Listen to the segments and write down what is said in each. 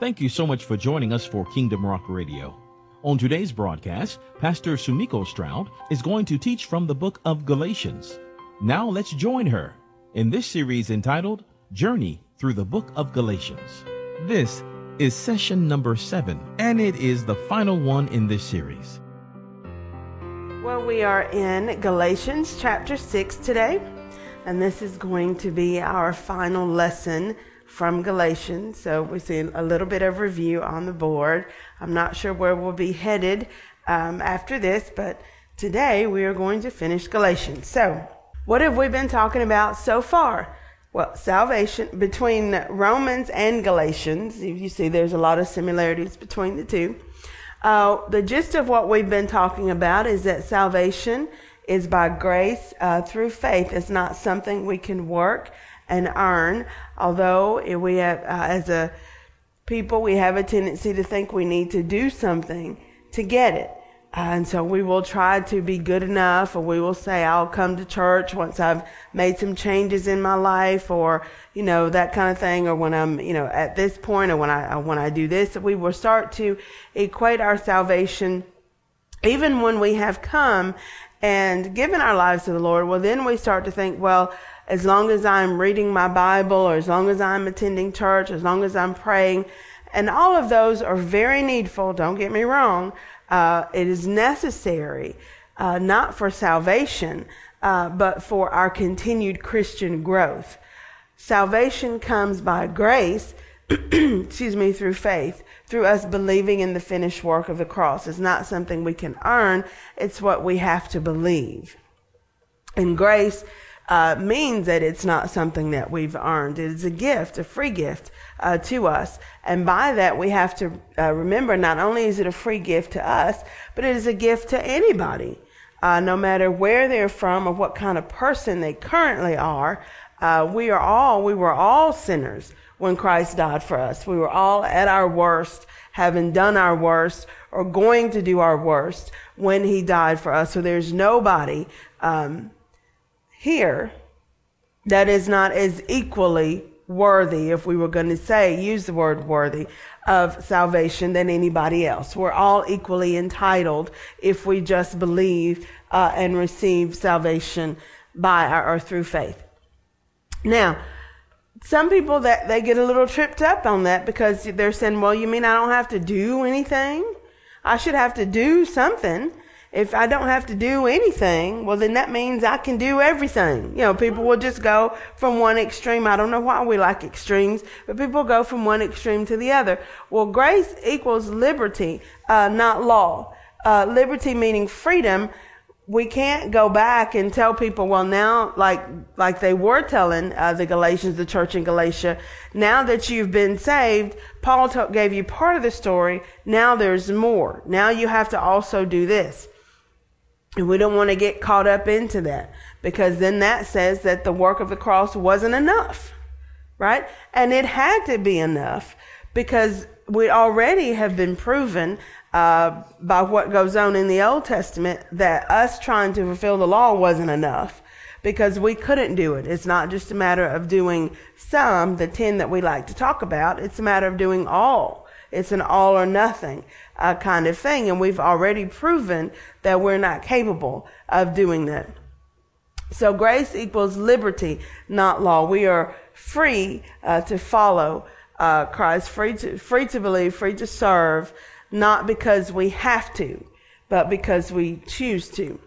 Thank you so much for joining us for Kingdom Rock Radio. On today's broadcast, Pastor Sumiko Stroud is going to teach from the book of Galatians. Now let's join her in this series entitled Journey Through the Book of Galatians. This is session number 7, and it is the final one in this series. Well, we are in Galatians chapter 6 today, and this is going to be our final lesson from Galatians. So we're seeing a little bit of review on the board. I'm not sure where we'll be headed after this, but today we are going to finish Galatians. So what have we been talking about so far? Well, salvation. Between Romans and Galatians, you see there's a lot of similarities between the two. The gist of what we've been talking about is that salvation is by grace through faith. It's not something we can work and earn, although we have, as a people, we have a tendency to think we need to do something to get it. And so we will try to be good enough, or we will say, I'll come to church once I've made some changes in my life, or, you know, that kind of thing, or when I'm, you know, at this point, or when I do this. We will start to equate our salvation, even when we have come and given our lives to the Lord. Well, then we start to think, well, as long as I'm reading my Bible, or as long as I'm attending church, as long as I'm praying, and all of those are very needful, don't get me wrong. It is necessary, not for salvation, but for our continued Christian growth. Salvation comes by grace, through faith, through us believing in the finished work of the cross. It's not something we can earn. It's what we have to believe. And grace means that it's not something that we've earned. It is a gift, a free gift to us. And by that, we have to remember, not only is it a free gift to us, but it is a gift to anybody, no matter where they're from or what kind of person they currently are. We were all sinners when Christ died for us. We were all at our worst, having done our worst or going to do our worst when he died for us. So there's nobody here that is not as equally worthy, if we were going to say, use the word worthy, of salvation than anybody else. We're all equally entitled if we just believe and receive salvation by or through faith. Now, some people, that they get a little tripped up on that, because they're saying, well, you mean I don't have to do anything? I should have to do something. If I don't have to do anything, well, then that means I can do everything. You know, people will just go from one extreme. I don't know why we like extremes, but people go from one extreme to the other. Well, grace equals liberty, not law. Liberty meaning freedom. We can't go back and tell people, well, now, like they were telling the Galatians, the church in Galatia, now that you've been saved, Paul gave you part of the story. Now there's more. Now you have to also do this. And we don't want to get caught up into that, because then that says that the work of the cross wasn't enough, right? And it had to be enough, because we already have been proven by what goes on in the Old Testament that us trying to fulfill the law wasn't enough, because we couldn't do it. It's not just a matter of doing some, the 10 that we like to talk about. It's a matter of doing all. It's an all or nothing kind of thing. And we've already proven that we're not capable of doing that. So grace equals liberty, not law. We are free to follow Christ, free to believe, free to serve, not because we have to, but because we choose to.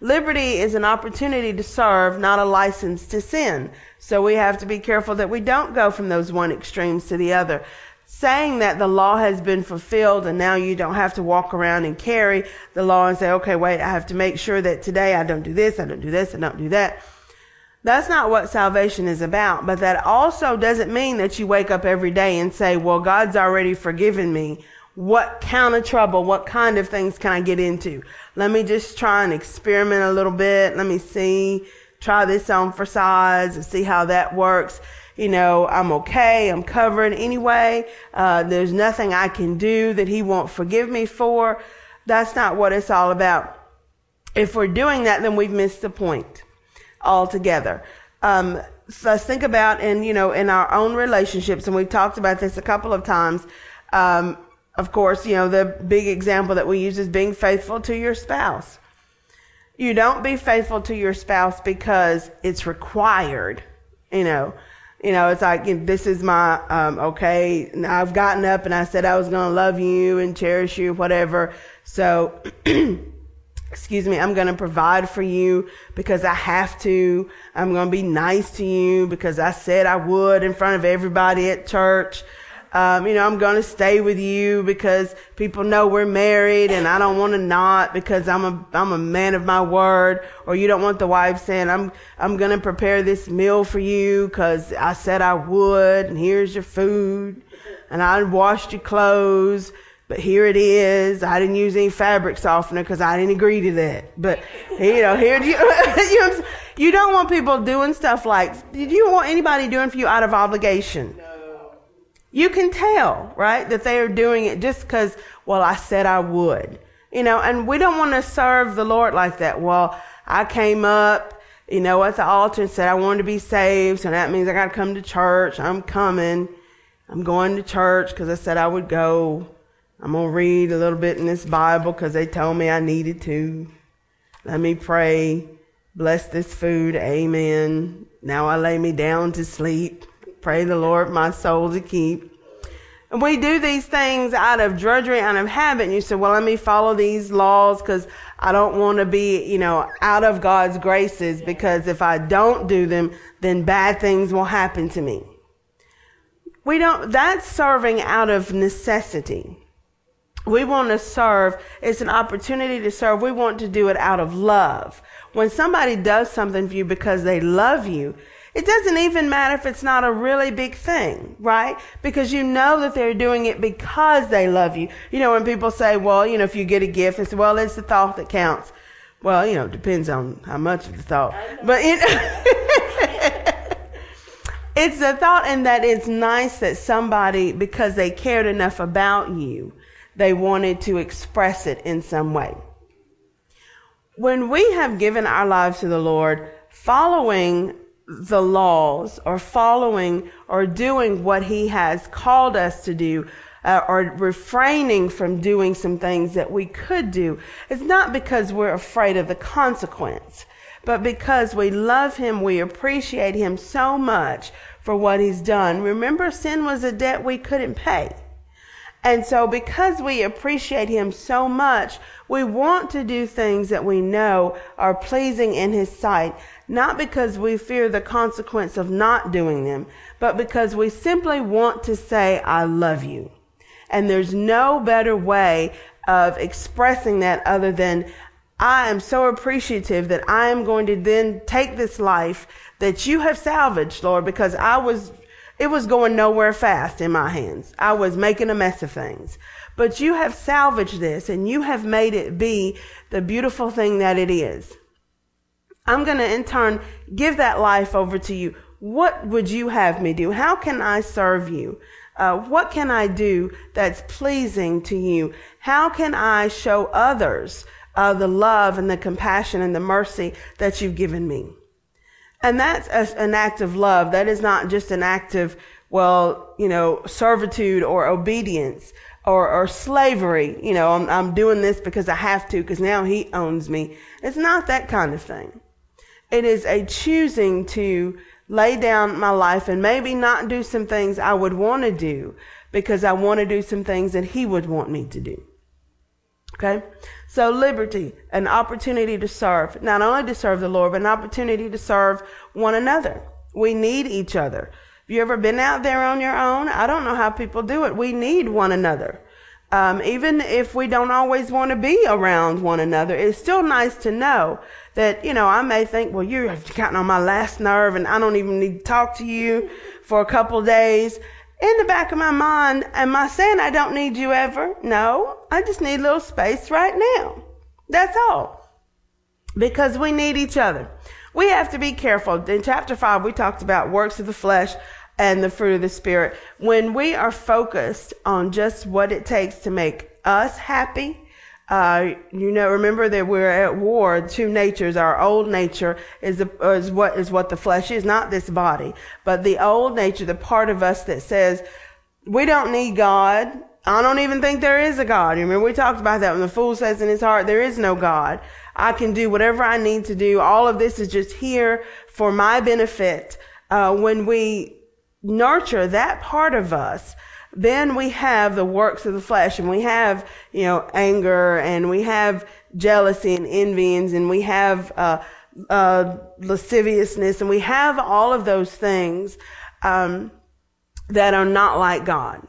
Liberty is an opportunity to serve, not a license to sin. So we have to be careful that we don't go from those one extremes to the other. Saying that the law has been fulfilled and now you don't have to walk around and carry the law and say, okay, wait, I have to make sure that today I don't do this, I don't do this, I don't do that. That's not what salvation is about. But that also doesn't mean that you wake up every day and say, well, God's already forgiven me. What kind of trouble, what kind of things can I get into? Let me just try and experiment a little bit. Let me see, try this on for size and see how that works. You know, I'm okay. I'm covered anyway. There's nothing I can do that he won't forgive me for. That's not what it's all about. If we're doing that, then we've missed the point altogether. us think about, and, you know, in our own relationships, and we've talked about this a couple of times. Of course, you know, the big example that we use is being faithful to your spouse. You don't be faithful to your spouse because it's required, you know, it's like, this is my, okay, I've gotten up and I said I was going to love you and cherish you, whatever. So, excuse me, I'm going to provide for you because I have to. I'm going to be nice to you because I said I would in front of everybody at church. You know, I'm going to stay with you because people know we're married and I don't want to not because I'm a man of my word. Or you don't want the wife saying, I'm going to prepare this meal for you because I said I would, and here's your food, and I washed your clothes, but here it is. I didn't use any fabric softener because I didn't agree to that. But, you know, here you, you don't want people doing stuff like, do you want anybody doing for you out of obligation? No. You can tell, right, that they are doing it just because, well, I said I would, you know, and we don't want to serve the Lord like that. Well, I came up, you know, at the altar and said I wanted to be saved, so that means I got to come to church. I'm coming. I'm going to church because I said I would go. I'm going to read a little bit in this Bible because they told me I needed to. Let me pray. Bless this food. Amen. Now I lay me down to sleep. Pray the Lord my soul to keep. And we do these things out of drudgery, out of habit. And you say, well, let me follow these laws because I don't want to be, you know, out of God's graces, because if I don't do them, then bad things will happen to me. We don't, that's serving out of necessity. We want to serve. It's an opportunity to serve. We want to do it out of love. When somebody does something for you because they love you, it doesn't even matter if it's not a really big thing, right? Because you know that they're doing it because they love you. You know, when people say, well, you know, if you get a gift, it's, well, it's the thought that counts. Well, you know, it depends on how much of the thought. But you know, it's the thought, and that it's nice that somebody, because they cared enough about you, they wanted to express it in some way. When we have given our lives to the Lord, following the laws or following or doing what he has called us to do, or refraining from doing some things that we could do, it's not because we're afraid of the consequence, but because we love him, we appreciate him so much for what he's done. Remember, sin was a debt we couldn't pay. And so because we appreciate him so much, we want to do things that we know are pleasing in his sight, not because we fear the consequence of not doing them, but because we simply want to say, I love you. And there's no better way of expressing that other than, I am so appreciative that I am going to then take this life that you have salvaged, Lord, because it was going nowhere fast in my hands. I was making a mess of things. But you have salvaged this, and you have made it be the beautiful thing that it is. I'm going to, in turn, give that life over to you. What would you have me do? How can I serve you? What can I do that's pleasing to you? How can I show others the love and the compassion and the mercy that you've given me? And that's an act of love. That is not just an act of, well, you know, servitude or obedience or slavery. You know, I'm doing this because I have to, because now he owns me. It's not that kind of thing. It is a choosing to lay down my life and maybe not do some things I would want to do because I want to do some things that he would want me to do. Okay? So liberty, an opportunity to serve, not only to serve the Lord, but an opportunity to serve one another. We need each other. Have you ever been out there on your own? I don't know how people do it. We need one another. Even if we don't always want to be around one another, it's still nice to know that, you know, I may think, well, you have gotten on my last nerve and I don't even need to talk to you for a couple days. In the back of my mind, am I saying I don't need you ever? No, I just need a little space right now. That's all. Because we need each other. We have to be careful. In chapter 5, we talked about works of the flesh and the fruit of the Spirit. When we are focused on just what it takes to make us happy, Remember that we're at war, two natures. Our old nature is what the flesh is, not this body, but the old nature, the part of us that says, we don't need God. I don't even think there is a God. Remember, we talked about that when the fool says in his heart, there is no God. I can do whatever I need to do. All of this is just here for my benefit. When we nurture that part of us, then we have the works of the flesh, and we have, anger, and we have jealousy and envyings, and we have lasciviousness, and we have all of those things that are not like God.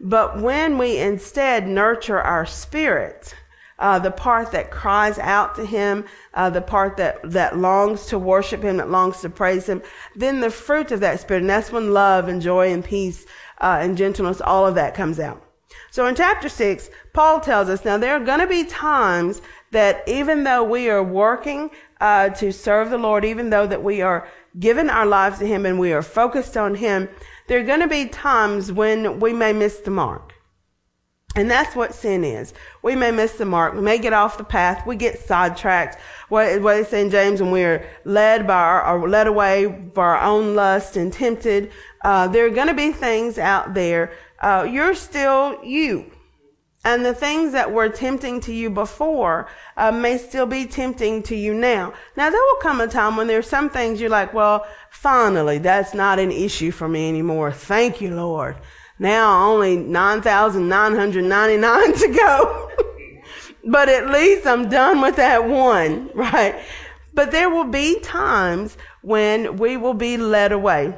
But when we instead nurture our spirit, the part that cries out to him, the part that longs to worship him, that longs to praise him, then the fruit of that spirit, and that's when love and joy and peace and gentleness, all of that comes out. So in chapter 6, Paul tells us, now there are going to be times that even though we are working to serve the Lord, even though that we are giving our lives to him and we are focused on him, there are going to be times when we may miss the mark. And that's what sin is. We may miss the mark. We may get off the path. We get sidetracked. What they say in James, when we are led away by our own lust and tempted, there are going to be things out there. You're still you. And the things that were tempting to you before may still be tempting to you now. Now, there will come a time when there's some things you're like, well, finally, that's not an issue for me anymore. Thank you, Lord. Now only 9,999 to go. But at least I'm done with that one, right? But there will be times when we will be led away.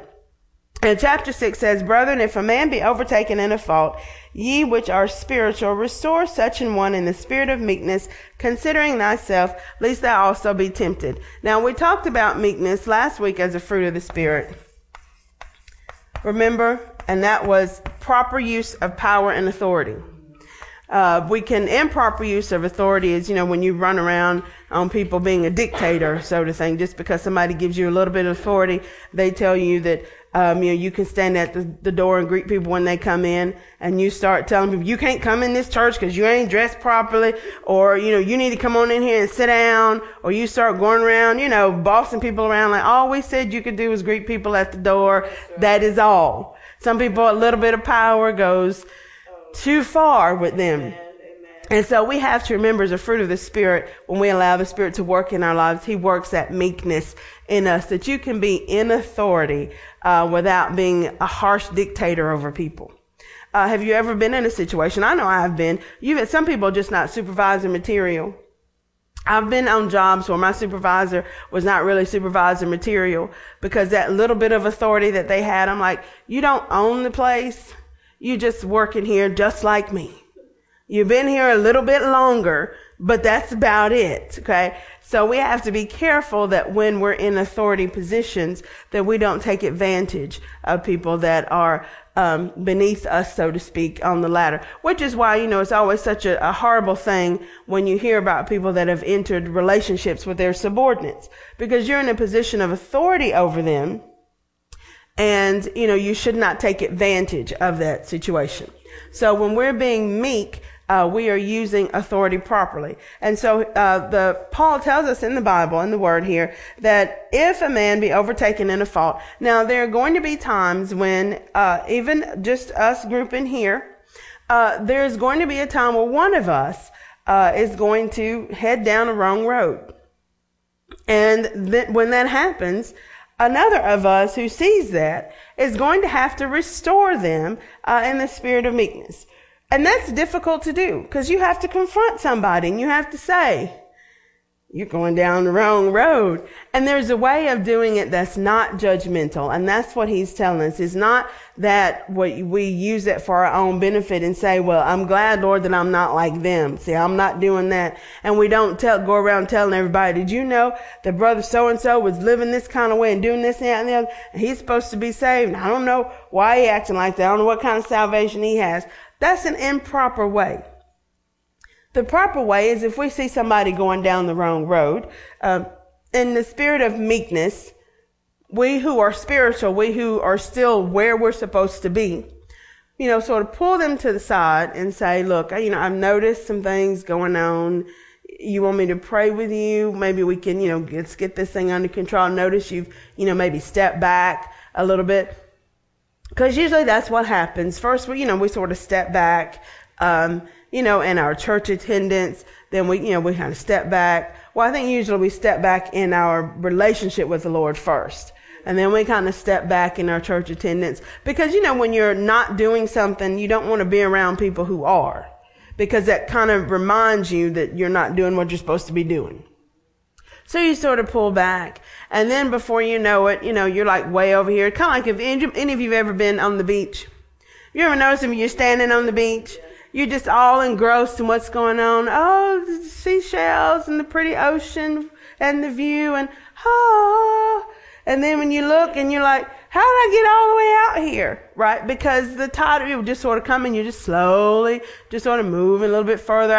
And chapter 6 says, brethren, if a man be overtaken in a fault, ye which are spiritual, restore such an one in the spirit of meekness, considering thyself, lest thou also be tempted. Now, we talked about meekness last week as a fruit of the Spirit. Remember? And that was proper use of power and authority. Improper use of authority is, when you run around on people being a dictator, sort of thing. Just because somebody gives you a little bit of authority, they tell you that, you can stand at the door and greet people when they come in, and you start telling people, you can't come in this church because you ain't dressed properly, or, you need to come on in here and sit down, or you start going around, bossing people around like, all we said you could do was greet people at the door. That is all. Some people, a little bit of power goes too far with them. Amen. Amen. And so we have to remember, as a fruit of the Spirit, when we allow the Spirit to work in our lives, he works that meekness in us, that you can be in authority without being a harsh dictator over people. Have you ever been in a situation? I know I have been. Some people are just not supervising material. I've been on jobs where my supervisor was not really supervisor material, because that little bit of authority that they had, I'm like, you don't own the place. You just working here just like me. You've been here a little bit longer, but that's about it. Okay. So we have to be careful that when we're in authority positions, that we don't take advantage of people that are beneath us, so to speak, on the ladder, which is why, it's always such a horrible thing when you hear about people that have entered relationships with their subordinates, because you're in a position of authority over them. And, you should not take advantage of that situation. So when we're being meek, we are using authority properly. And so, Paul tells us in the Bible, in the word here, that if a man be overtaken in a fault, now there are going to be times when, even just us grouping here, there's going to be a time where one of us, is going to head down a wrong road. And when that happens, another of us who sees that is going to have to restore them in the spirit of meekness. And that's difficult to do, because you have to confront somebody and you have to say, you're going down the wrong road. And there's a way of doing it that's not judgmental. And that's what he's telling us. It's not that we use it for our own benefit and say, well, I'm glad, Lord, that I'm not like them. See, I'm not doing that. And we don't go around telling everybody, did you know that brother so-and-so was living this kind of way and doing this and that and the other? And he's supposed to be saved. And I don't know why he acting like that. I don't know what kind of salvation he has. That's an improper way. The proper way is if we see somebody going down the wrong road, in the spirit of meekness, we who are spiritual, we who are still where we're supposed to be, you know, sort of pull them to the side and say, look, you know, I've noticed some things going on. You want me to pray with you? Maybe we can, you know, let's get this thing under control. Notice you've, you know, maybe step back a little bit. Because usually that's what happens. First, we, you know, we sort of step back, you know, in our church attendance. Then we, you know, we kind of step back. Well, I think usually we step back in our relationship with the Lord first. And then we kind of step back in our church attendance. Because, you know, when you're not doing something, you don't want to be around people who are. Because that kind of reminds you that you're not doing what you're supposed to be doing. So you sort of pull back. And then before you know it, you know, you're like way over here. Kind of like if any of you have ever been on the beach. You ever notice if you're standing on the beach, you're just all engrossed in what's going on. Oh, the seashells and the pretty ocean and the view and oh. And then when you look and you're like, how did I get all the way out here? Right? Because the tide of you just sort of coming, you're just slowly just sort of moving a little bit further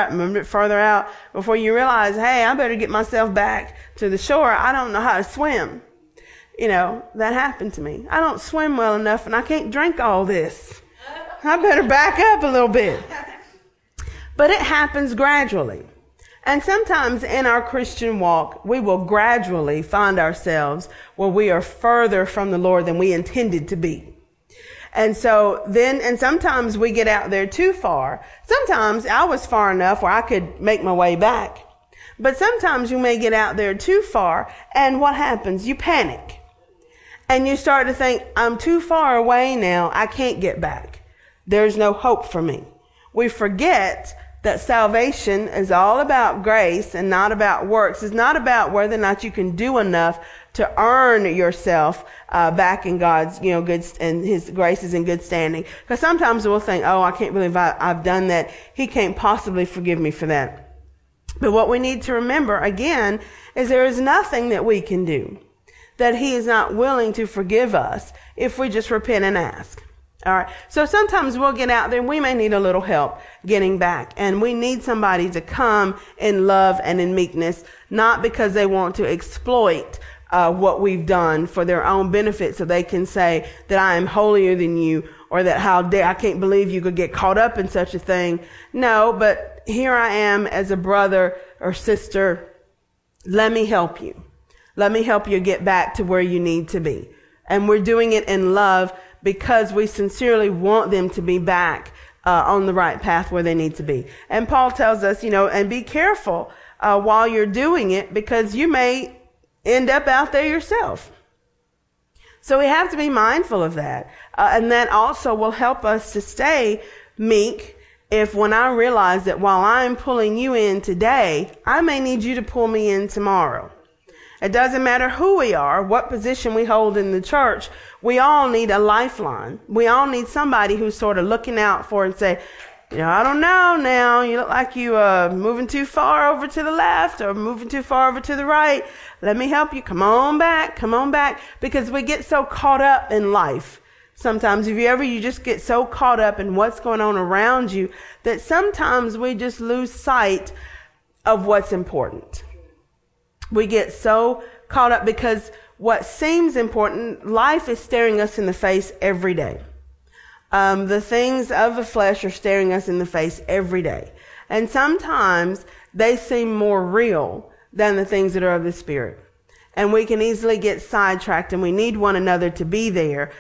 out, before you realize, hey, I better get myself back to the shore. I don't know how to swim. You know, that happened to me. I don't swim well enough and I can't drink all this. I better back up a little bit. But it happens gradually. And sometimes in our Christian walk, we will gradually find ourselves where we are further from the Lord than we intended to be. And so then, and sometimes we get out there too far. Sometimes I was far enough where I could make my way back. But sometimes you may get out there too far. And what happens? You panic. And you start to think, I'm too far away now. I can't get back. There's no hope for me. We forget that salvation is all about grace and not about works. It's not about whether or not you can do enough to earn yourself back in God's, you know, good and His graces and good standing. Because sometimes we'll think, "Oh, I can't believe I've done that. He can't possibly forgive me for that." But what we need to remember again is there is nothing that we can do that He is not willing to forgive us if we just repent and ask. All right. So sometimes we'll get out there and we may need a little help getting back, and we need somebody to come in love and in meekness, not because they want to exploit what we've done for their own benefit. So they can say that I am holier than you, or that how dare I can't believe you could get caught up in such a thing. No, but here I am as a brother or sister. Let me help you. Let me help you get back to where you need to be. And we're doing it in love, because we sincerely want them to be back on the right path where they need to be. And Paul tells us, you know, and be careful while you're doing it, because you may end up out there yourself. So we have to be mindful of that. And that also will help us to stay meek if when I realize that while I'm pulling you in today, I may need you to pull me in tomorrow. It doesn't matter who we are, what position we hold in the church. We all need a lifeline. We all need somebody who's sort of looking out for and say, you know, I don't know now. You look like you are moving too far over to the left or moving too far over to the right. Let me help you. Come on back. Come on back. Because we get so caught up in life. Sometimes you just get so caught up in what's going on around you that sometimes we just lose sight of what's important. We get so caught up because what seems important, life is staring us in the face every day. The things of the flesh are staring us in the face every day. And sometimes they seem more real than the things that are of the Spirit. And we can easily get sidetracked, and we need one another to be there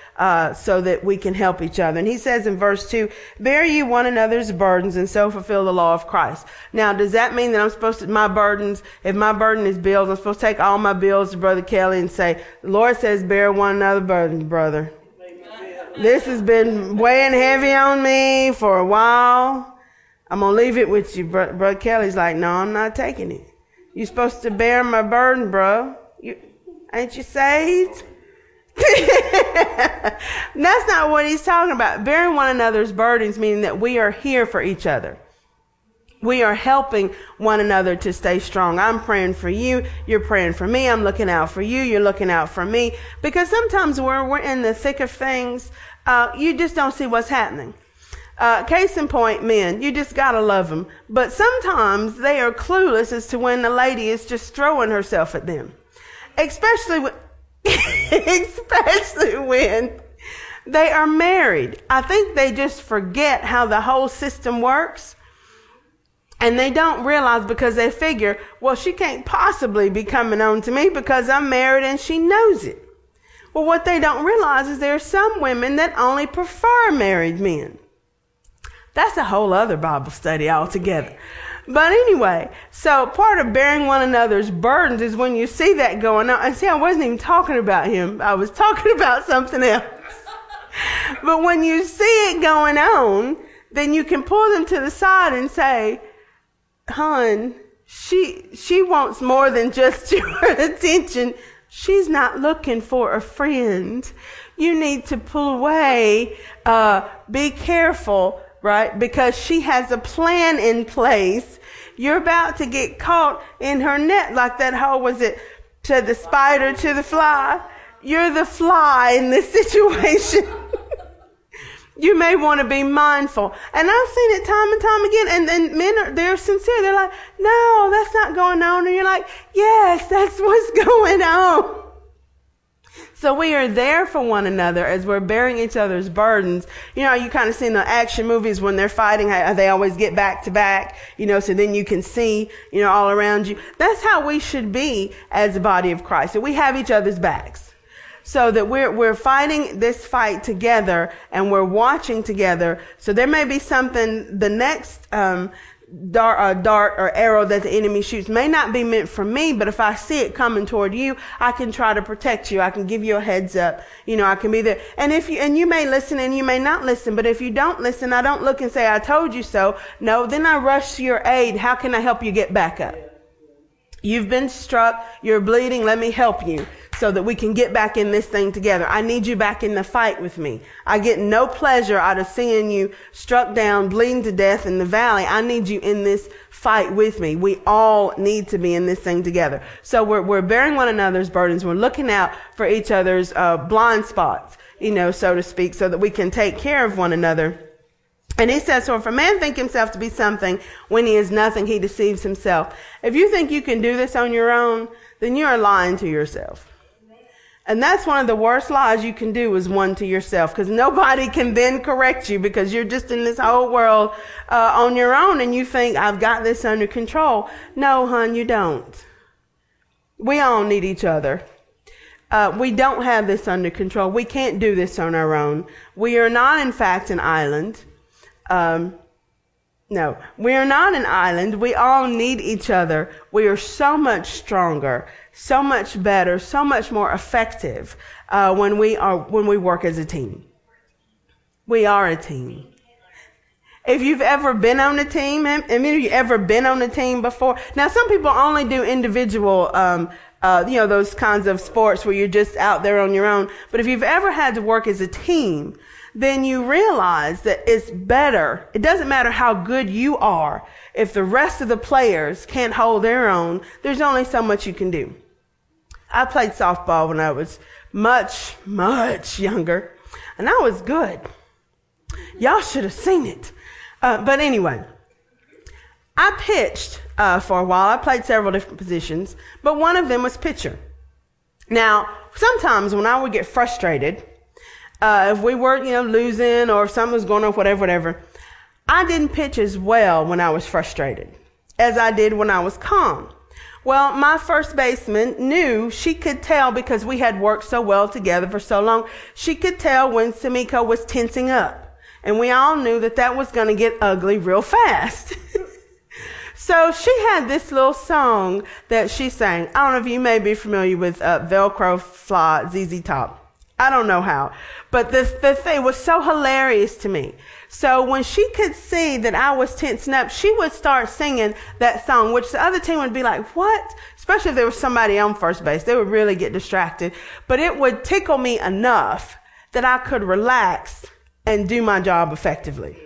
so that we can help each other. And he says in verse 2, bear ye one another's burdens and so fulfill the law of Christ. Now, does that mean that I'm supposed to, if my burden is bills, I'm supposed to take all my bills to Brother Kelly and say, the Lord says, bear one another's burden, brother. This has been weighing heavy on me for a while. I'm going to leave it with you. Brother Kelly's like, no, I'm not taking it. You're supposed to bear my burden, bro. Ain't you saved? That's not what he's talking about. Bearing one another's burdens, meaning that we are here for each other. We are helping one another to stay strong. I'm praying for you. You're praying for me. I'm looking out for you. You're looking out for me. Because sometimes when we're in the thick of things, you just don't see what's happening. Case in point, men, you just gotta love them. But sometimes they are clueless as to when the lady is just throwing herself at them. Especially when They are married. I think they just forget how the whole system works. And they don't realize because they figure, well, she can't possibly be coming on to me because I'm married and she knows it. Well, what they don't realize is there are some women that only prefer married men. That's a whole other Bible study altogether. But anyway, so part of bearing one another's burdens is when you see that going on. And see, I wasn't even talking about him. I was talking about something else. But when you see it going on, then you can pull them to the side and say, "Hun, she wants more than just your attention. She's not looking for a friend. You need to pull away. Be careful, right? Because she has a plan in place. You're about to get caught in her net, like that whole, was it to the spider, to the fly? You're the fly in this situation." You may want to be mindful. And I've seen it time and time again. And then men are, they're sincere. They're like, "No, that's not going on." And you're like, "Yes, that's what's going on." So we are there for one another as we're bearing each other's burdens. You know, you kind of see in the action movies when they're fighting, how they always get back to back, you know, so then you can see, you know, all around you. That's how we should be as the body of Christ. So we have each other's backs. So that we're fighting this fight together and we're watching together. So there may be something, the next dart or arrow that the enemy shoots may not be meant for me, but if I see it coming toward you, I can try to protect you. I can give you a heads up. You know, I can be there. And you may listen and you may not listen, but if you don't listen, I don't look and say, "I told you so." No, then I rush to your aid. How can I help you get back up? You've been struck. You're bleeding. Let me help you so that we can get back in this thing together. I need you back in the fight with me. I get no pleasure out of seeing you struck down, bleeding to death in the valley. I need you in this fight with me. We all need to be in this thing together. So we're bearing one another's burdens. We're looking out for each other's blind spots, you know, so to speak, so that we can take care of one another. And he says, "So if a man think himself to be something when he is nothing, he deceives himself." If you think you can do this on your own, then you are lying to yourself. And that's one of the worst lies you can do is one to yourself, because nobody can then correct you because you're just in this whole world on your own and you think, "I've got this under control." No, hun, you don't. We all need each other. We don't have this under control. We can't do this on our own. We are not, in fact, an island. No, we are not an island. We all need each other. We are so much stronger, so much better, so much more effective when we work as a team. We are a team. If you've ever been on a team, have you ever been on a team before? Now, some people only do individual, you know, those kinds of sports where you're just out there on your own. But if you've ever had to work as a team, then you realize that it's better. It doesn't matter how good you are. If the rest of the players can't hold their own, there's only so much you can do. I played softball when I was much, much younger, and I was good. Y'all should have seen it. But anyway, I pitched for a while. I played several different positions, but one of them was pitcher. Now, sometimes when I would get frustrated, if we were, you know, losing or if something was going on, whatever, I didn't pitch as well when I was frustrated as I did when I was calm. Well, my first baseman knew, she could tell because we had worked so well together for so long, she could tell when Sumiko was tensing up. And we all knew that that was going to get ugly real fast. So she had this little song that she sang. I don't know if you may be familiar with Velcro Fly, ZZ Top. I don't know how, but the thing was so hilarious to me. So when she could see that I was tensing up, she would start singing that song, which the other team would be like, "What?" Especially if there was somebody on first base, they would really get distracted, but it would tickle me enough that I could relax and do my job effectively.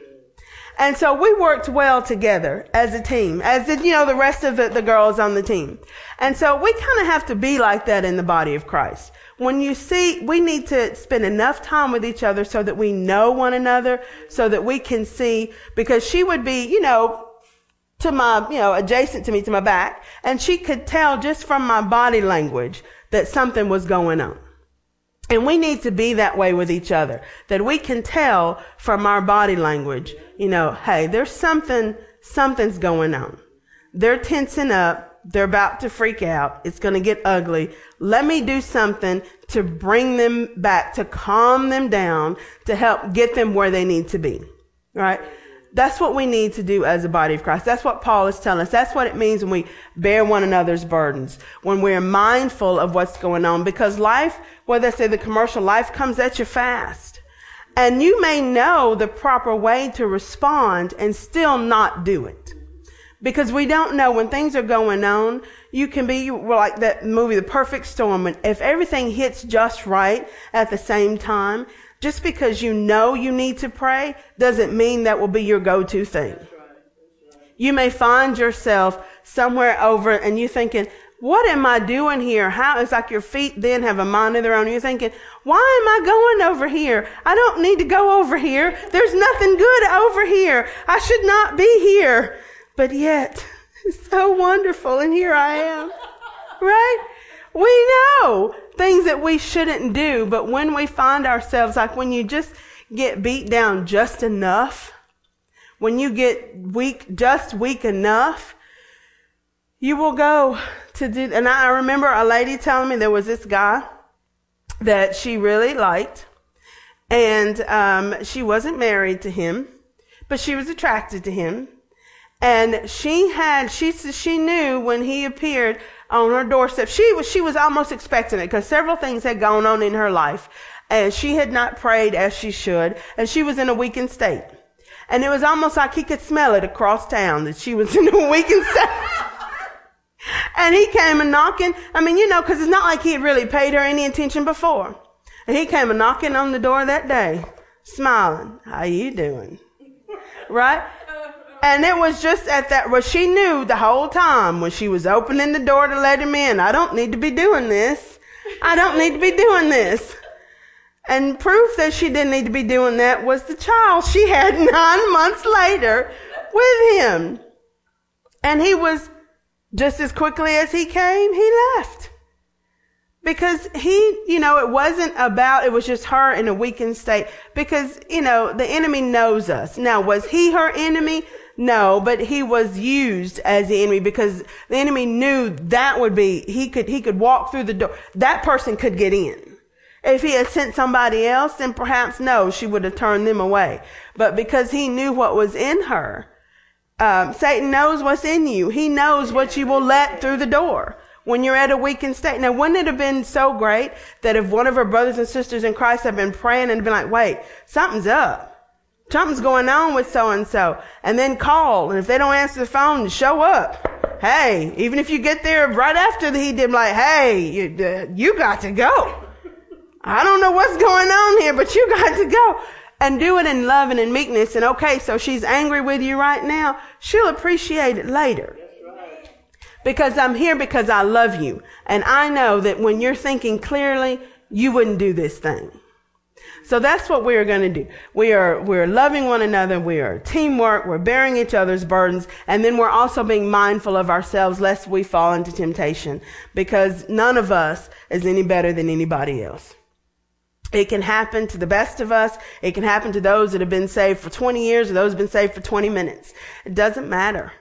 And so we worked well together as a team, as did, you know, the rest of the girls on the team. And so we kind of have to be like that in the body of Christ. When you see, we need to spend enough time with each other so that we know one another, so that we can see, because she would be, you know, to my, you know, adjacent to me, to my back, and she could tell just from my body language that something was going on. And we need to be that way with each other, that we can tell from our body language, you know, hey, there's something's going on. They're tensing up. They're about to freak out. It's going to get ugly. Let me do something to bring them back, to calm them down, to help get them where they need to be, right? That's what we need to do as a body of Christ. That's what Paul is telling us. That's what it means when we bear one another's burdens, when we're mindful of what's going on. Because life, whether they say the commercial life, comes at you fast. And you may know the proper way to respond and still not do it. Because we don't know when things are going on. You can be like that movie, The Perfect Storm. And if everything hits just right at the same time, just because you know you need to pray doesn't mean that will be your go-to thing. That's right. That's right. You may find yourself somewhere over and you're thinking, what am I doing here? How? It's like your feet then have a mind of their own. You're thinking, why am I going over here? I don't need to go over here. There's nothing good over here. I should not be here. But yet, it's so wonderful and here I am, right? We know things that we shouldn't do, but when we find ourselves, like when you just get beat down just enough, when you get weak, just weak enough, you will go to do. And I remember a lady telling me there was this guy that she really liked, and she wasn't married to him, but she was attracted to him. And she knew when he appeared on her doorstep, she was almost expecting it because several things had gone on in her life and she had not prayed as she should. And she was in a weakened state. And it was almost like he could smell it across town that she was in a weakened state. And he came a knocking. I mean, you know, cause it's not like he had really paid her any attention before. And he came a knocking on the door that day, smiling. How you doing? Right? And it was just at that, well, she knew the whole time when she was opening the door to let him in, I don't need to be doing this. I don't need to be doing this. And proof that she didn't need to be doing that was the child she had 9 months later with him. And he was, just as quickly as he came, he left. Because it wasn't about, it was just her in a weakened state. Because, the enemy knows us. Now, was he her enemy? No, but he was used as the enemy because the enemy knew that would be, he could walk through the door. That person could get in. If he had sent somebody else, then perhaps no, she would have turned them away. But because he knew what was in her, Satan knows what's in you. He knows what you will let through the door when you're at a weakened state. Now, wouldn't it have been so great that if one of her brothers and sisters in Christ had been praying and been like, wait, something's up. Something's going on with so-and-so. And then call. And if they don't answer the phone, show up. Hey, even if you get there right after he did, like, hey, you got to go. I don't know what's going on here, but you got to go. And do it in love and in meekness. And okay, so she's angry with you right now. She'll appreciate it later. Because I'm here because I love you. And I know that when you're thinking clearly, you wouldn't do this thing. So that's what we're going to do. We're loving one another. We are teamwork. We're bearing each other's burdens. And then we're also being mindful of ourselves lest we fall into temptation because none of us is any better than anybody else. It can happen to the best of us. It can happen to those that have been saved for 20 years or those who've been saved for 20 minutes. It doesn't matter.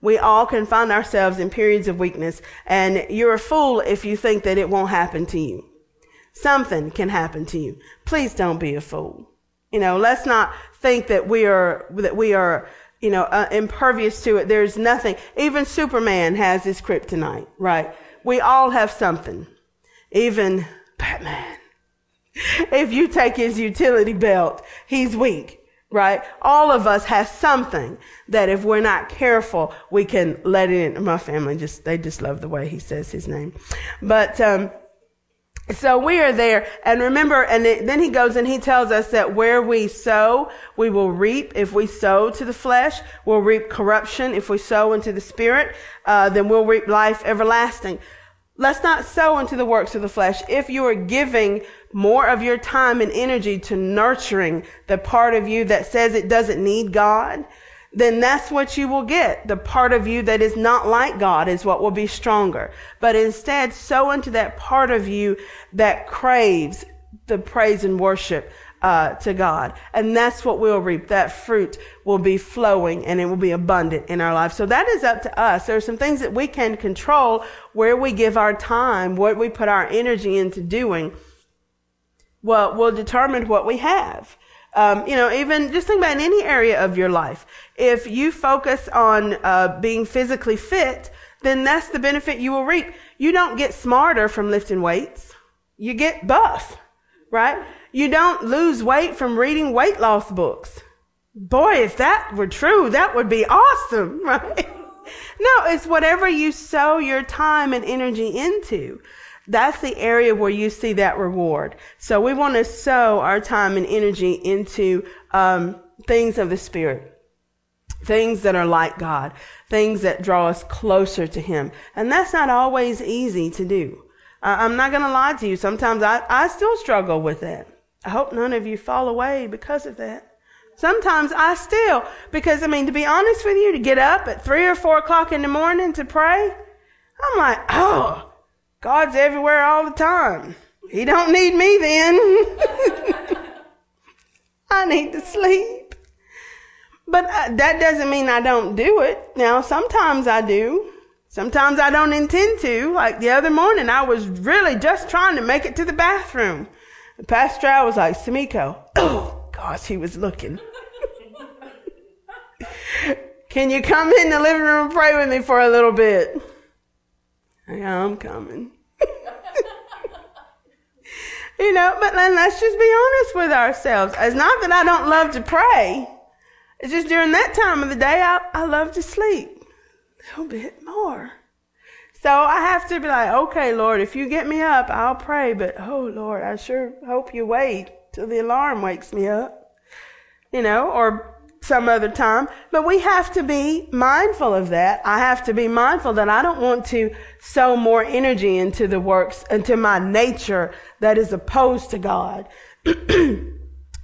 We all can find ourselves in periods of weakness, and you're a fool if you think that it won't happen to you. Something can happen to you. Please don't be a fool. Let's not think that we are, impervious to it. There's nothing. Even Superman has his kryptonite, right? We all have something. Even Batman. If you take his utility belt, he's weak. Right? All of us have something that if we're not careful, we can let it in. My family they just love the way he says his name. But, so we are there. And remember, then he goes and he tells us that where we sow, we will reap. If we sow to the flesh, we'll reap corruption. If we sow into the spirit, then we'll reap life everlasting. Let's not sow into the works of the flesh. If you are giving more of your time and energy to nurturing the part of you that says it doesn't need God, then that's what you will get. The part of you that is not like God is what will be stronger. But instead, sow into that part of you that craves the praise and worship to God. And that's what we'll reap. That fruit will be flowing and it will be abundant in our life. So that is up to us. There are some things that we can control, where we give our time, what we put our energy into doing. Well, will determine what we have. Even just think about in any area of your life. If you focus on being physically fit, then that's the benefit you will reap. You don't get smarter from lifting weights. You get buff, right? You don't lose weight from reading weight loss books. Boy, if that were true, that would be awesome, right? No, it's whatever you sow your time and energy into. That's the area where you see that reward. So we want to sow our time and energy into things of the Spirit, things that are like God, things that draw us closer to Him. And that's not always easy to do. I'm not going to lie to you. Sometimes I still struggle with that. I hope none of you fall away because of that. Sometimes I still, because to be honest with you, to get up at 3 or 4 o'clock in the morning to pray, I'm like, oh, God's everywhere all the time. He don't need me then. I need to sleep. But that doesn't mean I don't do it. Now, sometimes I do. Sometimes I don't intend to. Like the other morning, I was really just trying to make it to the bathroom. And Pastor Stroud was like, Sumiko, oh, gosh, he was looking. Can you come in the living room and pray with me for a little bit? I'm coming. But let's just be honest with ourselves. It's not that I don't love to pray. It's just during that time of the day, I love to sleep a little bit more. So I have to be like, okay, Lord, if you get me up, I'll pray. But, oh, Lord, I sure hope you wait till the alarm wakes me up, or some other time. But we have to be mindful of that. I have to be mindful that I don't want to sow more energy into the works, into my nature that is opposed to God.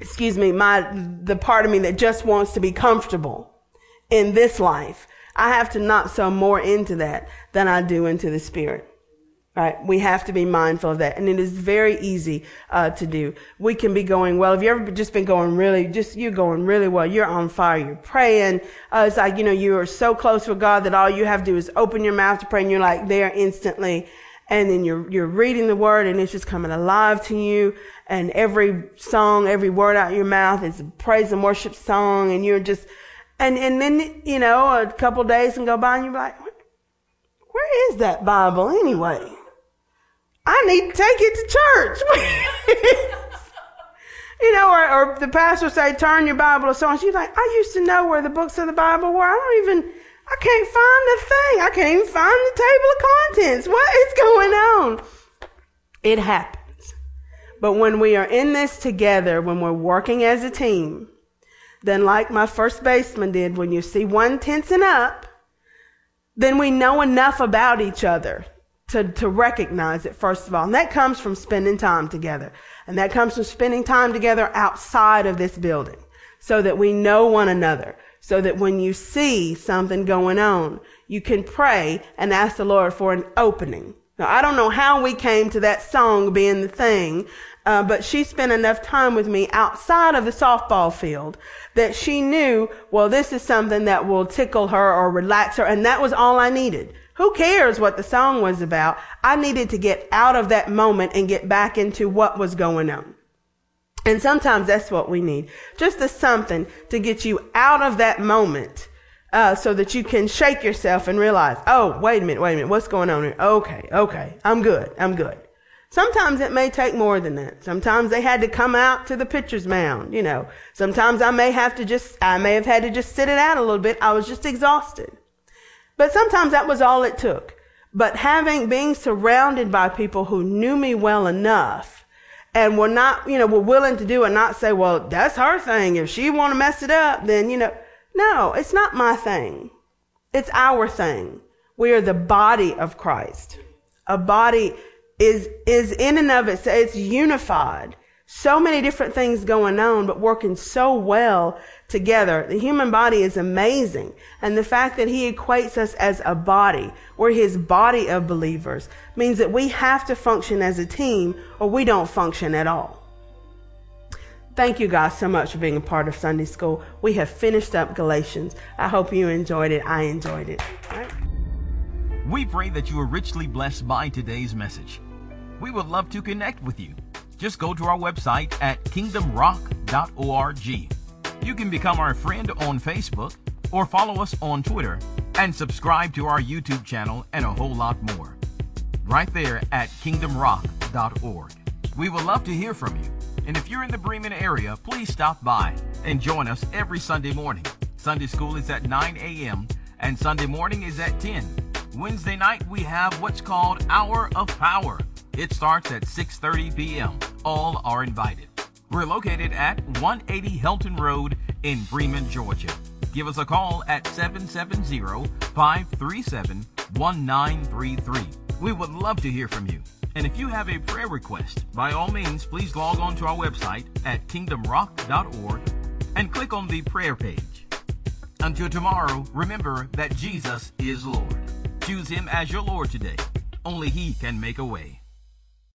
Excuse me, the part of me that just wants to be comfortable in this life. I have to not sow more into that than I do into the Spirit. Right? We have to be mindful of that. And it is very easy, to do. We can be going well. Have you ever just been going you're going really well. You're on fire. You're praying. It's like, you are so close with God that all you have to do is open your mouth to pray and you're like there instantly. And then you're reading the word and it's just coming alive to you. And every song, every word out of your mouth is a praise and worship song. And you're just, and then, a couple of days can go by and you're like, where is that Bible anyway? I need to take it to church. Or the pastor say, turn your Bible or so on. She's like, I used to know where the books of the Bible were. I can't find the thing. I can't even find the table of contents. What is going on? It happens. But when we are in this together, when we're working as a team, then like my first baseman did, when you see one tensing up, then we know enough about each other to recognize it, first of all. And that comes from spending time together. And that comes from spending time together outside of this building so that we know one another, so that when you see something going on, you can pray and ask the Lord for an opening. Now, I don't know how we came to that song being the thing, but she spent enough time with me outside of the softball field that she knew, well, this is something that will tickle her or relax her. And that was all I needed. Who cares what the song was about? I needed to get out of that moment and get back into what was going on. And sometimes that's what we need. Just a something to get you out of that moment, so that you can shake yourself and realize, oh, wait a minute, what's going on here? Okay, I'm good. Sometimes it may take more than that. Sometimes they had to come out to the pitcher's mound, Sometimes I may have had to just sit it out a little bit. I was just exhausted. But sometimes that was all it took. But being surrounded by people who knew me well enough and were willing to do and not say, well, that's her thing. If she want to mess it up, then, no, it's not my thing. It's our thing. We are the body of Christ. A body is in and of itself. It's unified. So many different things going on, but working so well together. The human body is amazing. And the fact that He equates us as a body, we're His body of believers, means that we have to function as a team or we don't function at all. Thank you guys so much for being a part of Sunday School. We have finished up Galatians. I hope you enjoyed it. I enjoyed it. All right. We pray that you are richly blessed by today's message. We would love to connect with you. Just go to our website at kingdomrock.org. You can become our friend on Facebook or follow us on Twitter and subscribe to our YouTube channel and a whole lot more. Right there at kingdomrock.org. We would love to hear from you. And if you're in the Bremen area, please stop by and join us every Sunday morning. Sunday School is at 9 a.m. and Sunday morning is at 10. Wednesday night, we have what's called Hour of Power. It starts at 6:30 p.m. All are invited. We're located at 180 Helton Road in Bremen, Georgia. Give us a call at 770-537-1933. We would love to hear from you. And if you have a prayer request, by all means, please log on to our website at kingdomrock.org and click on the prayer page. Until tomorrow, remember that Jesus is Lord. Choose Him as your Lord today. Only He can make a way.